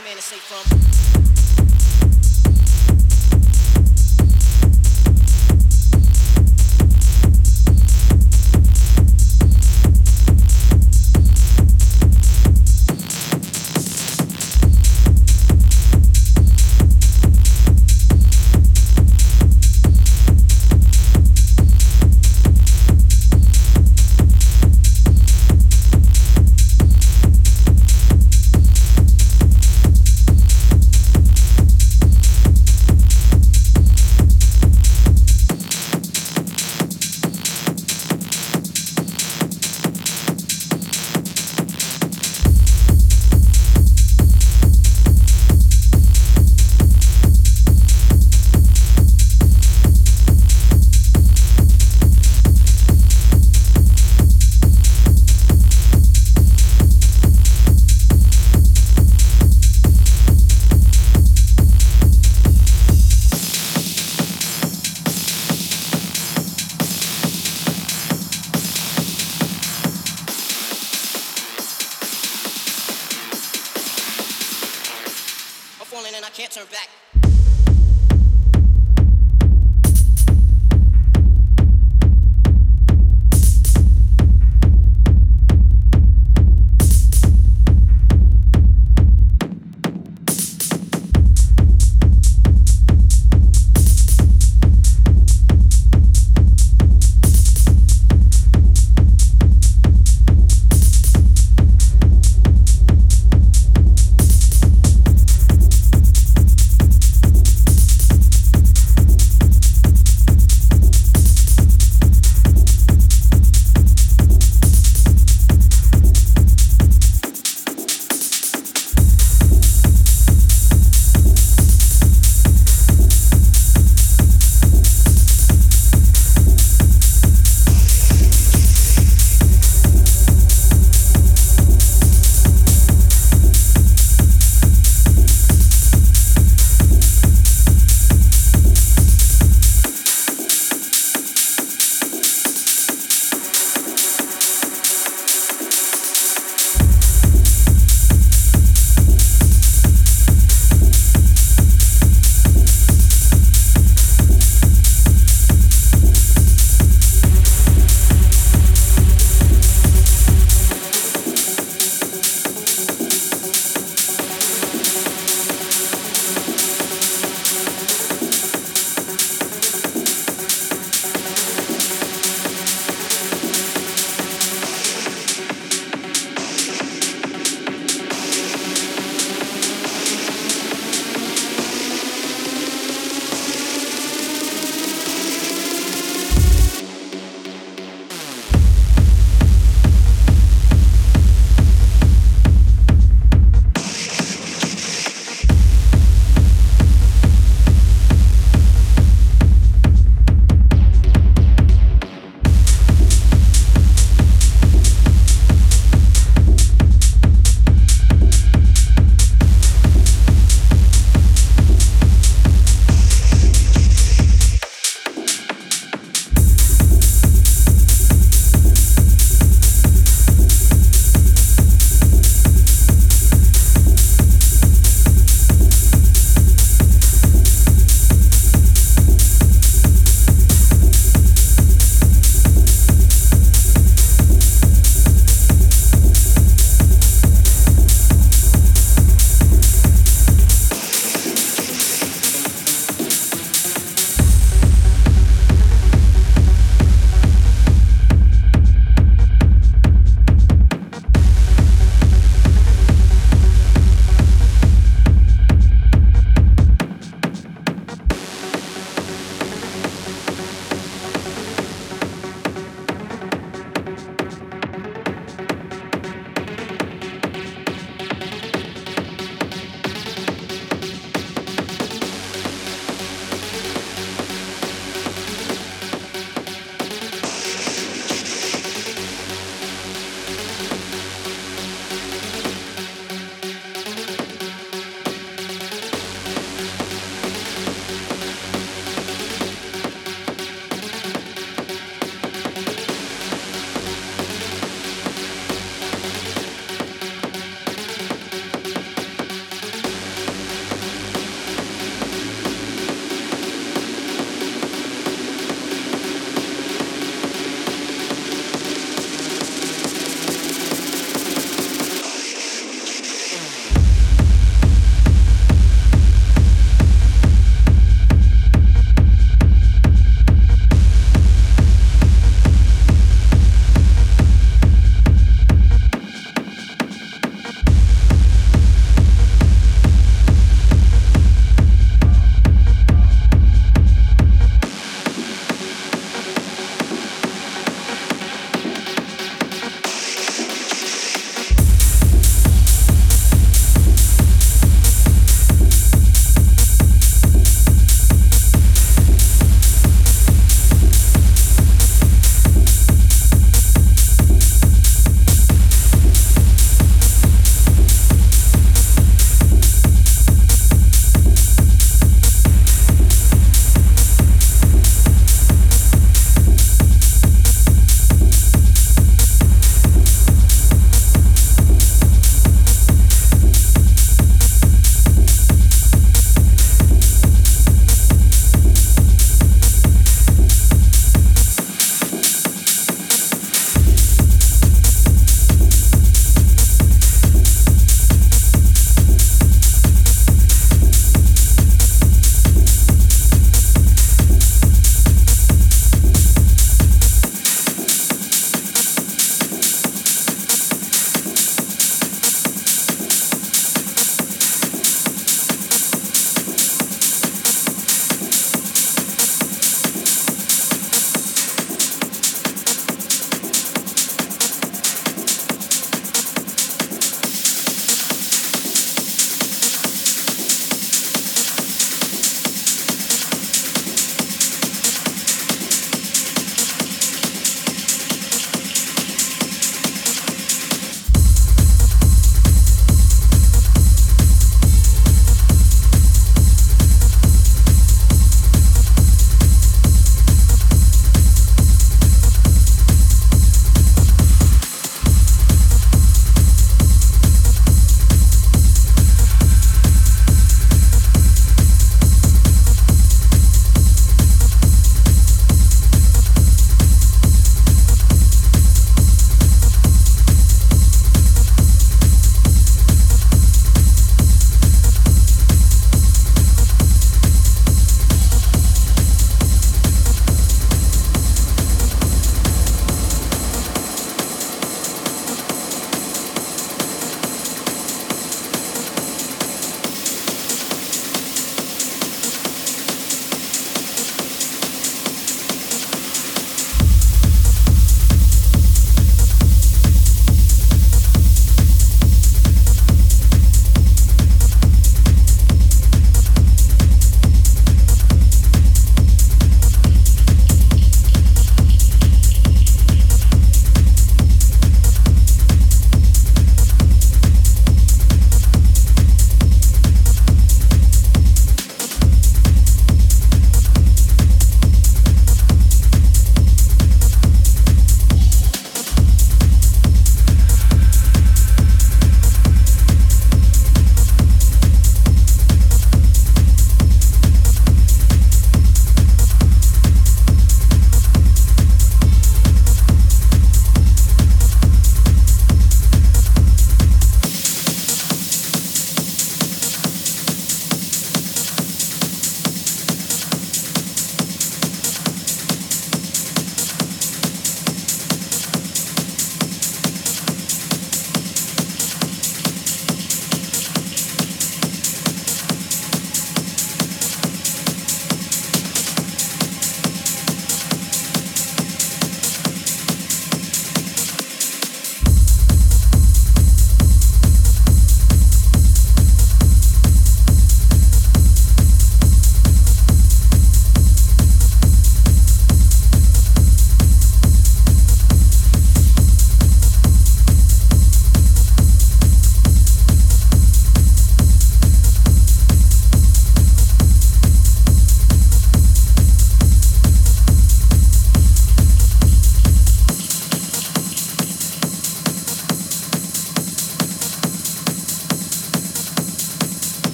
no man is safe from.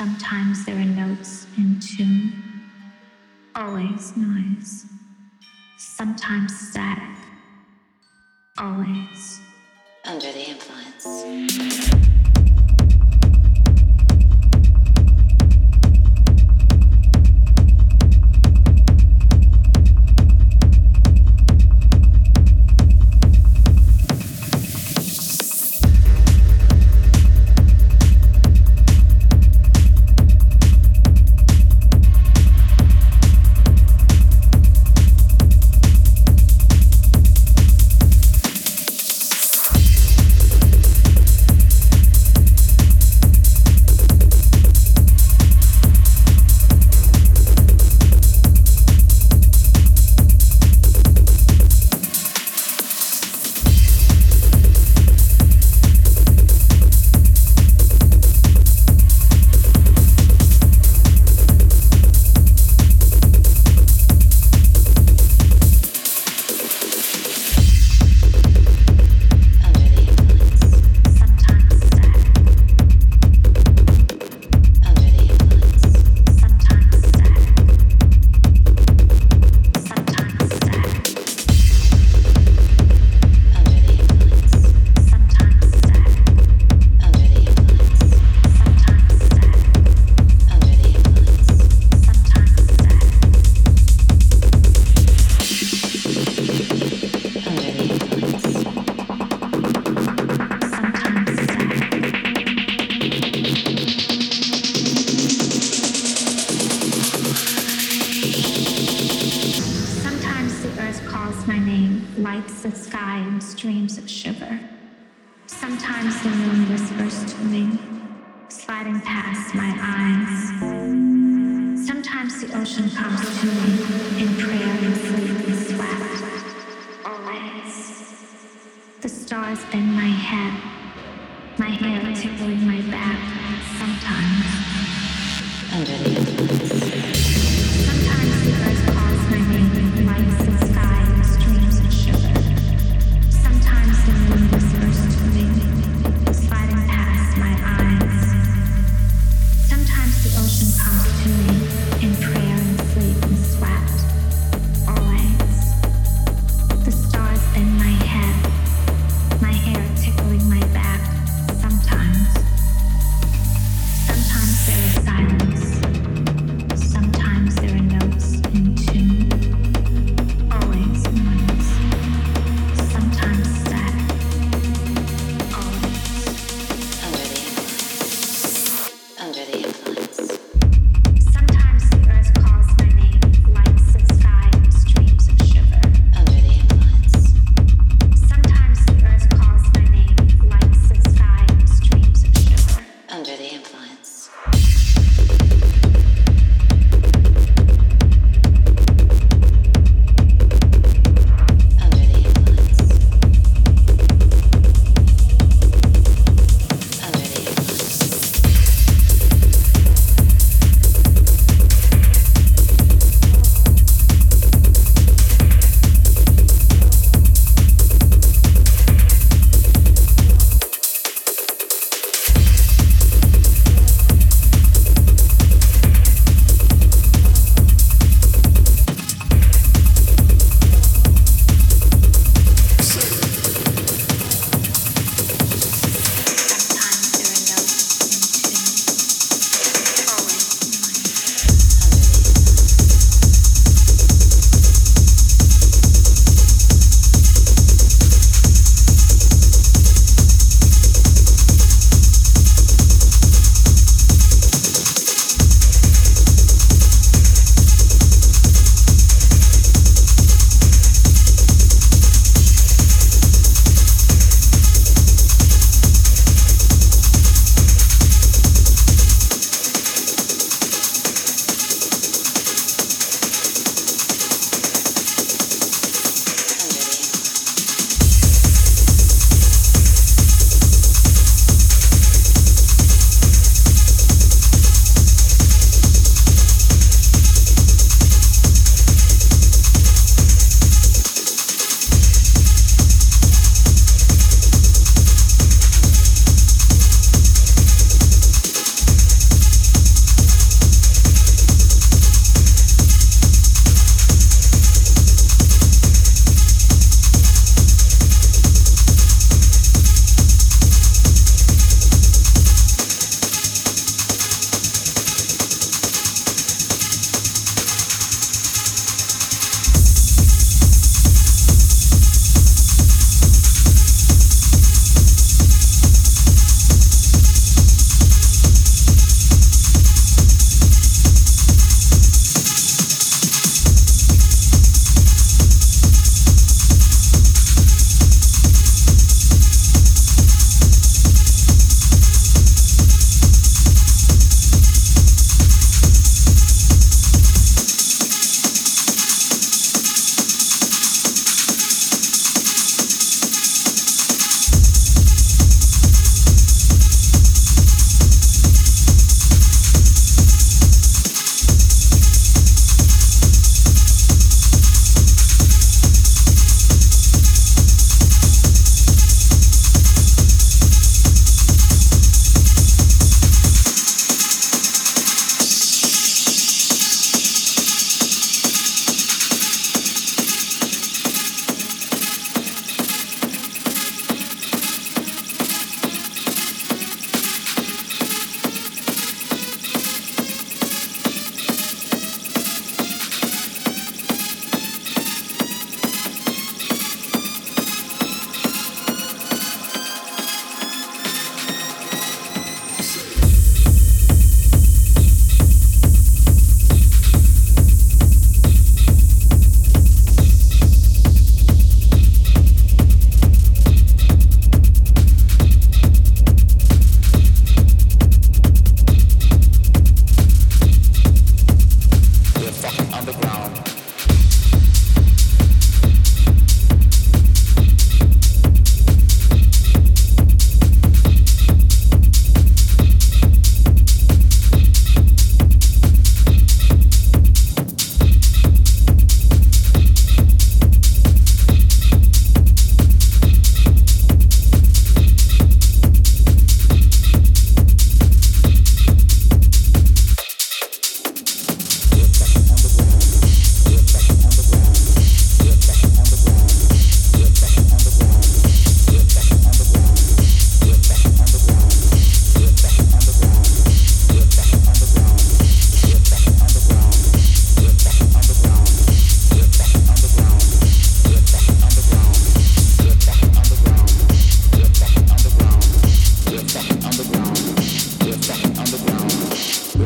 Sometimes there are notes in tune, always noise. Sometimes static, always under the influence.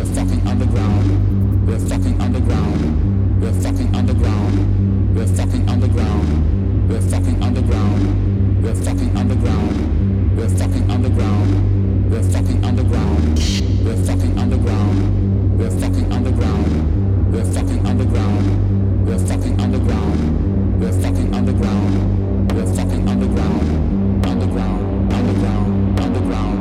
We're fucking underground. We're fucking underground. We're fucking underground. We're fucking underground. We're fucking underground. We're fucking underground. We're fucking underground. We're fucking underground. We're fucking underground. We're fucking underground. We're fucking underground. We're fucking underground. We're fucking underground. We're fucking underground. Underground. Underground. Underground.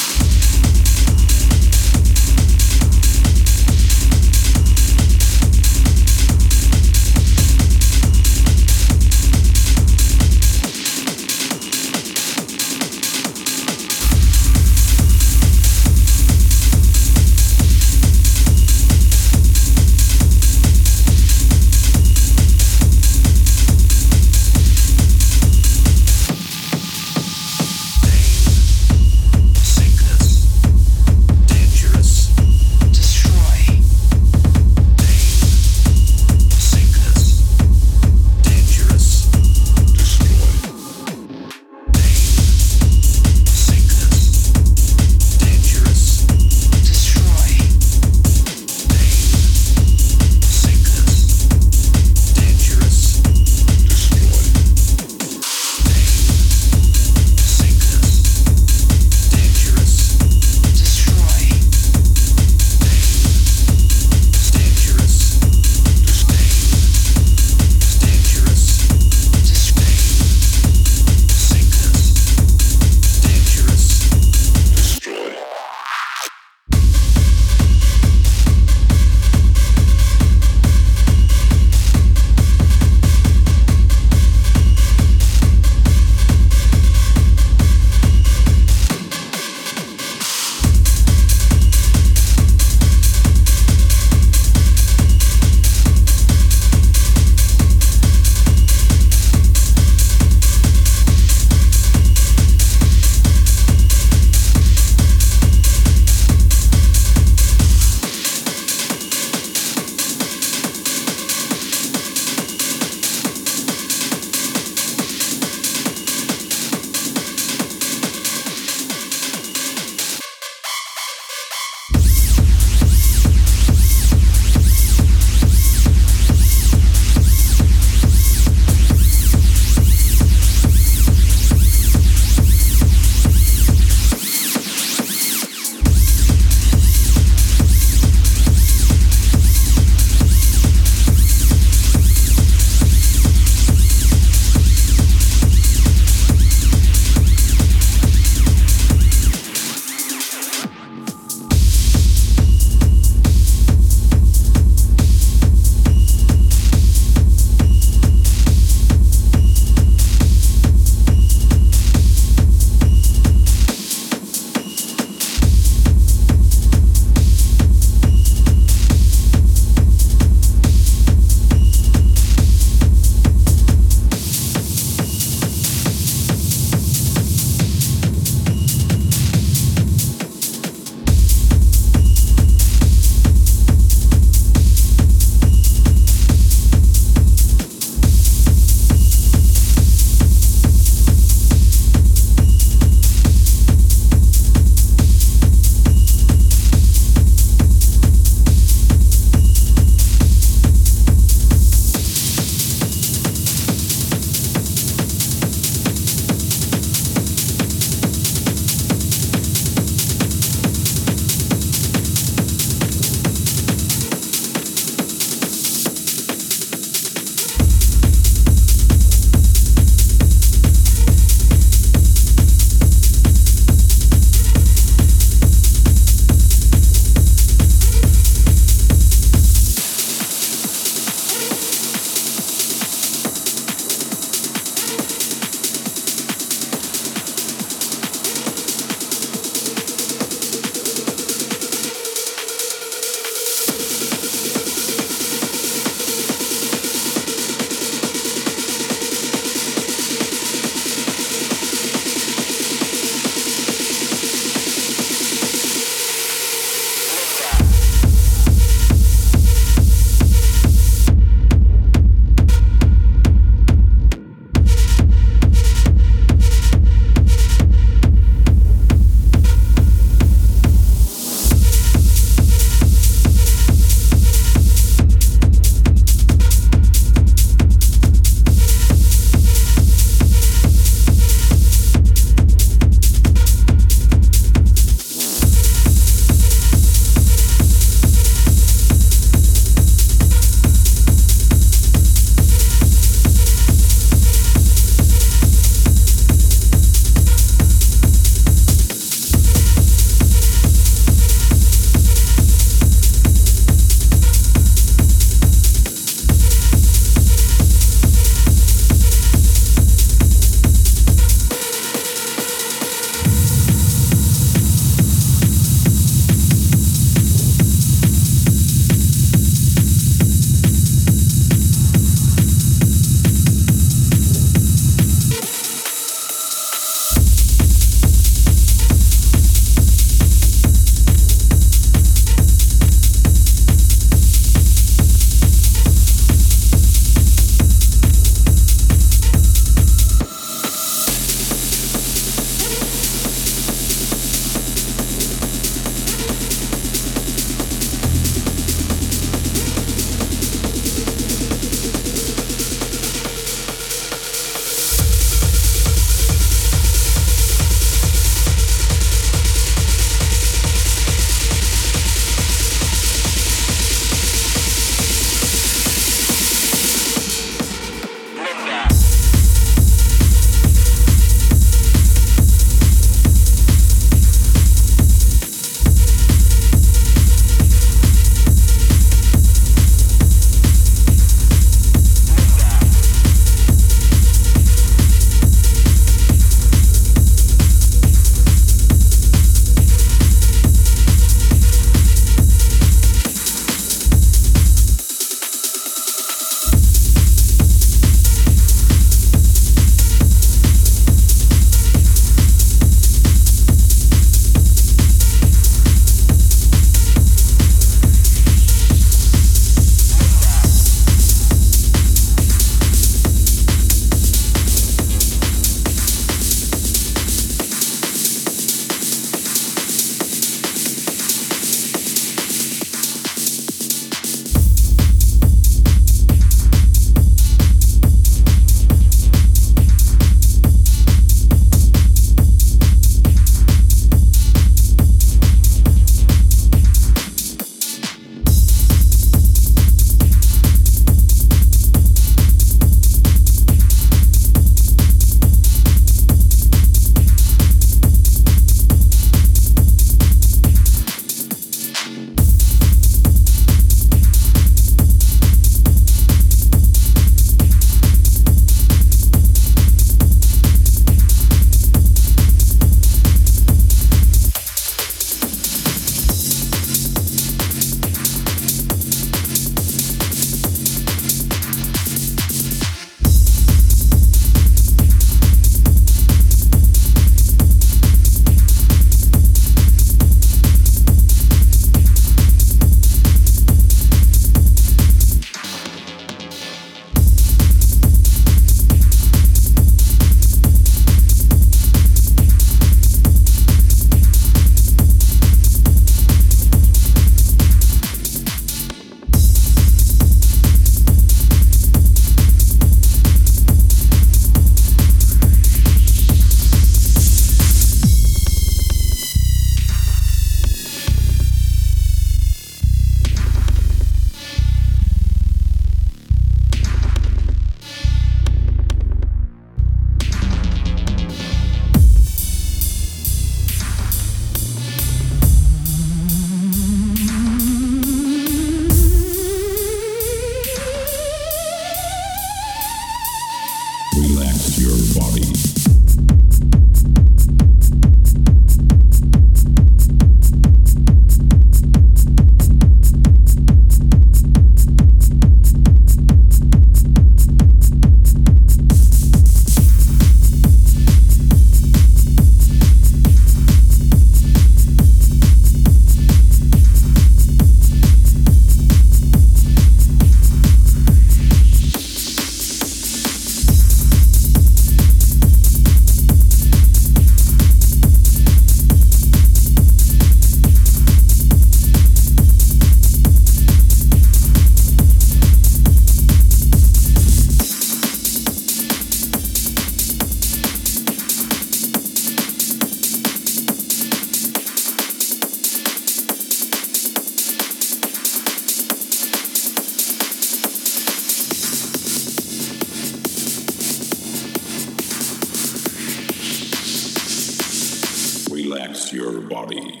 relax your body.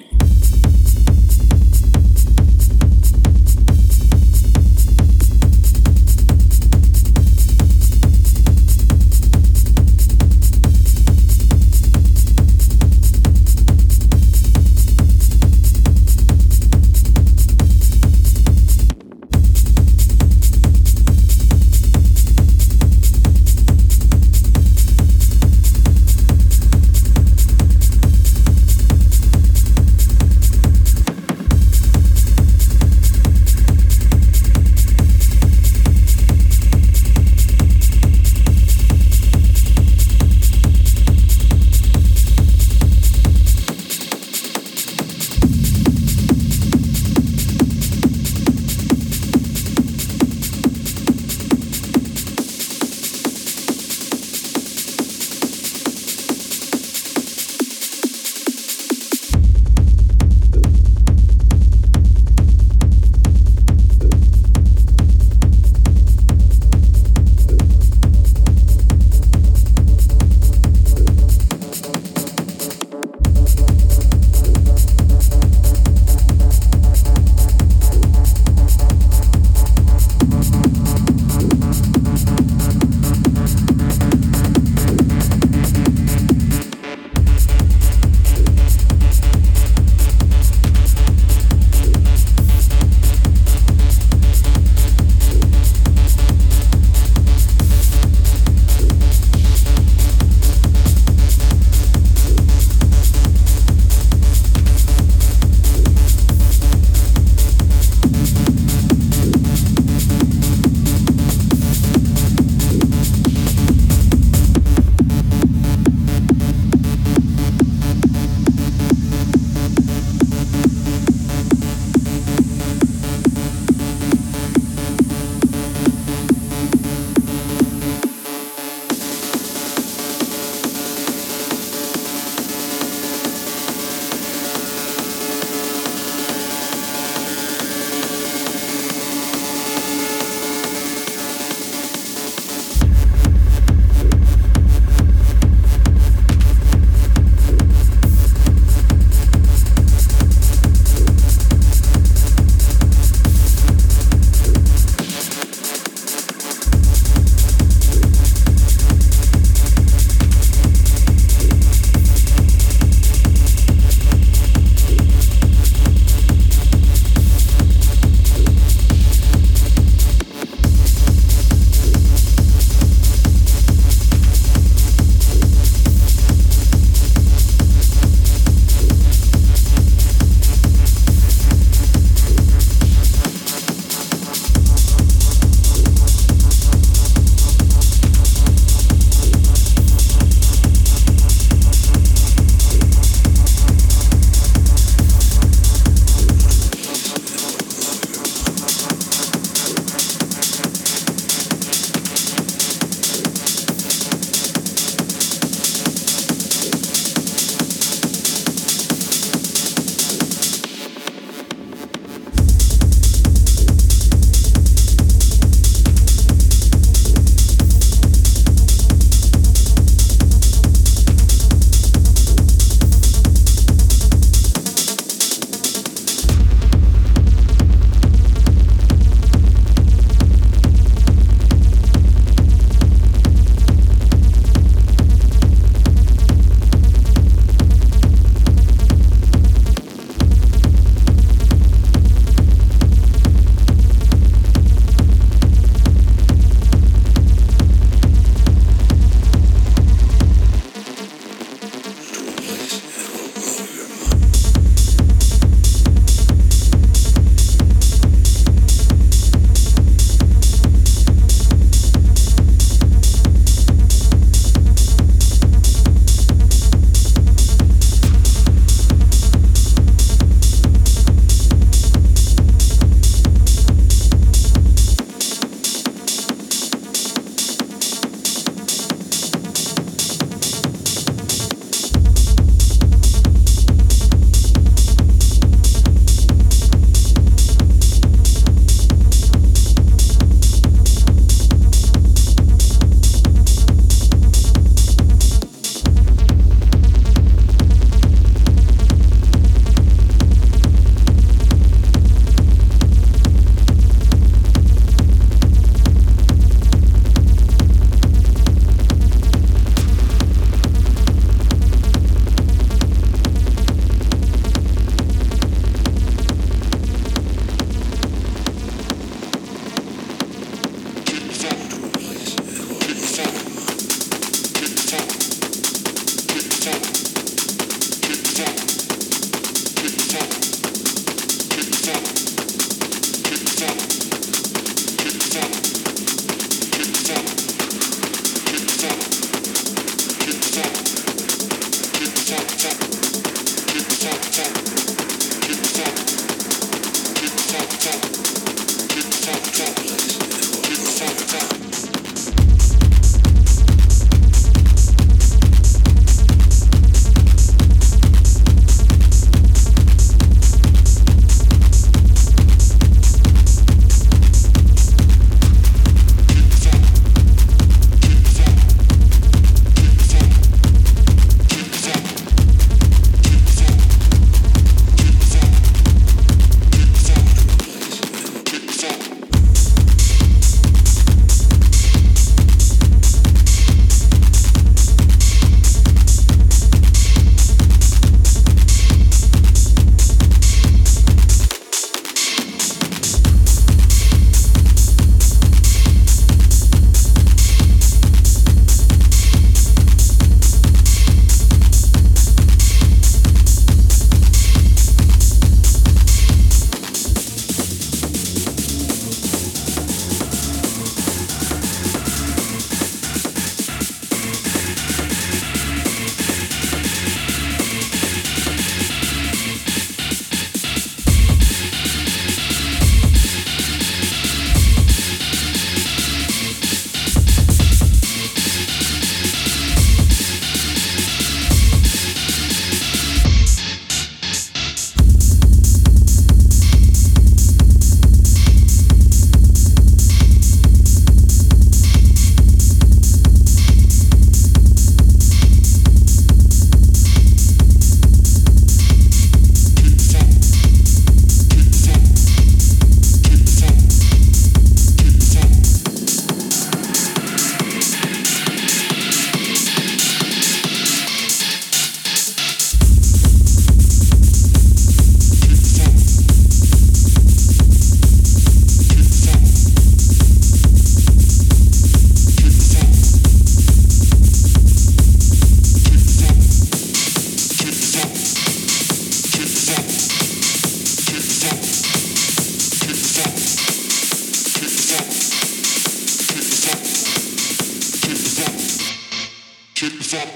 Check this out.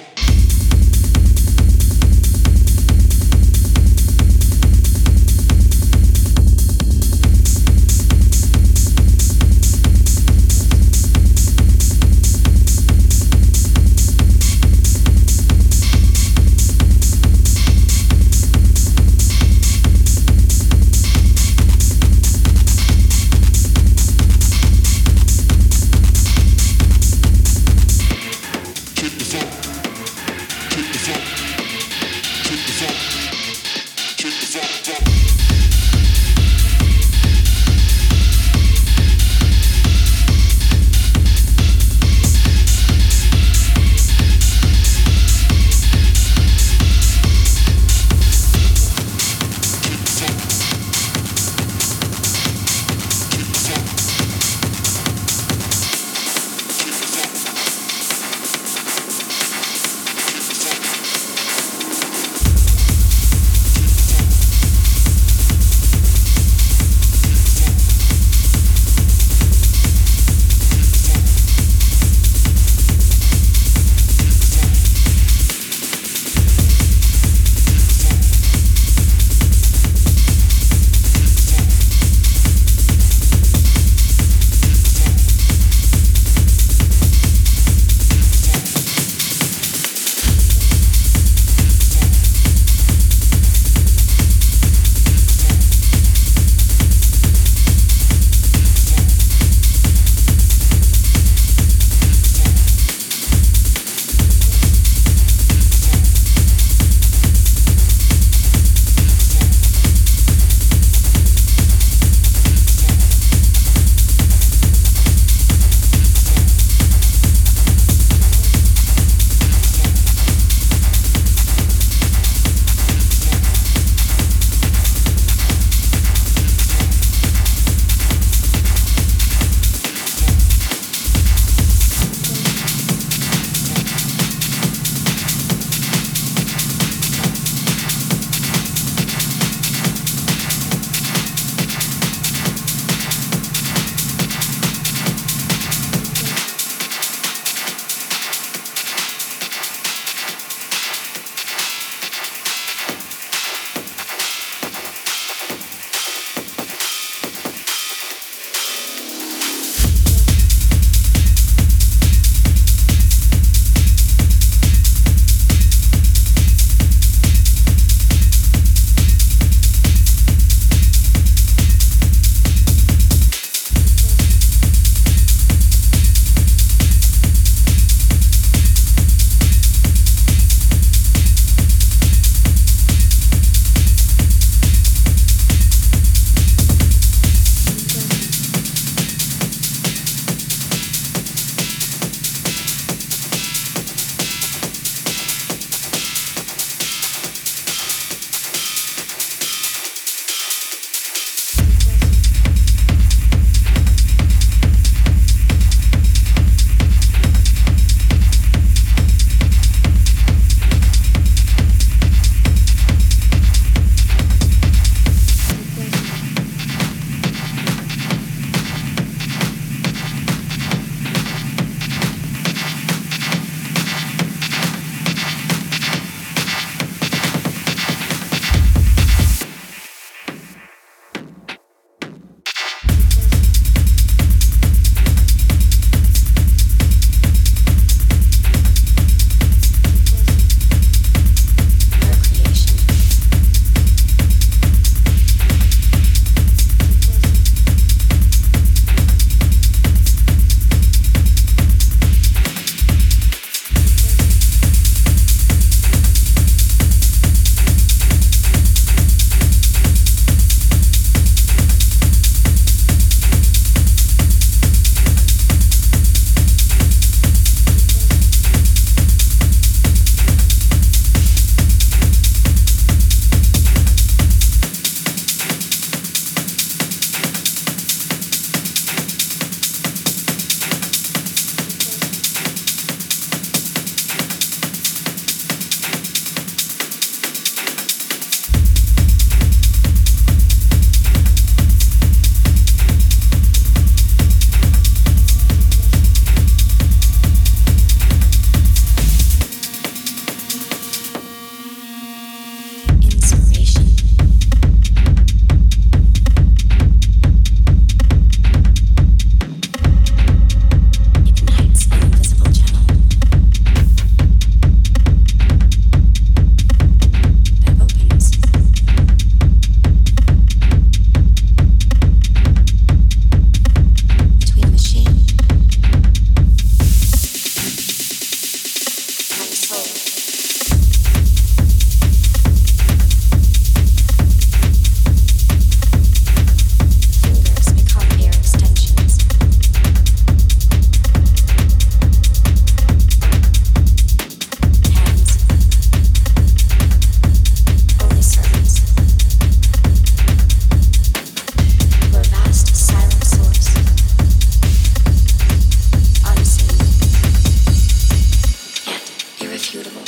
irrefutable.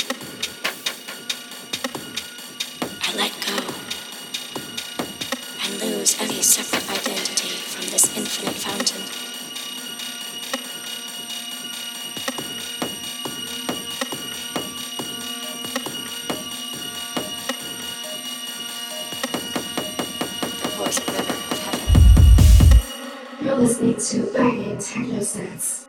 I let go and lose any separate identity from this infinite fountain. The poison river of heaven. You're listening to Banging Techno Sets.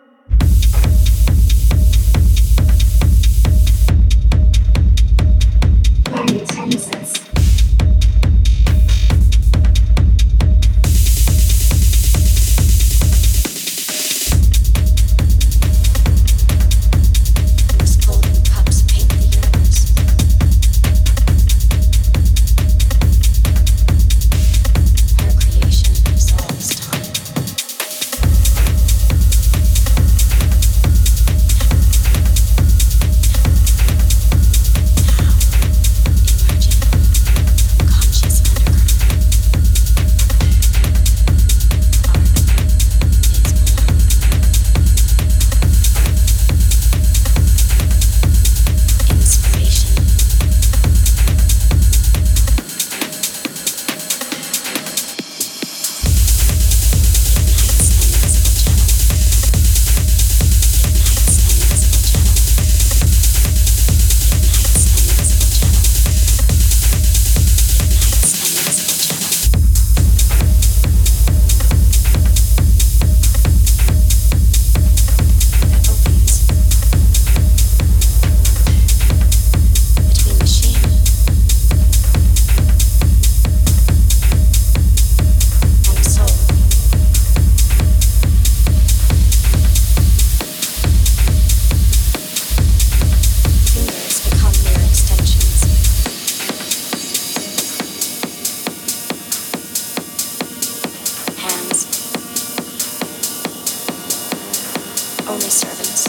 Silence.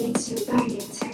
against your guardian's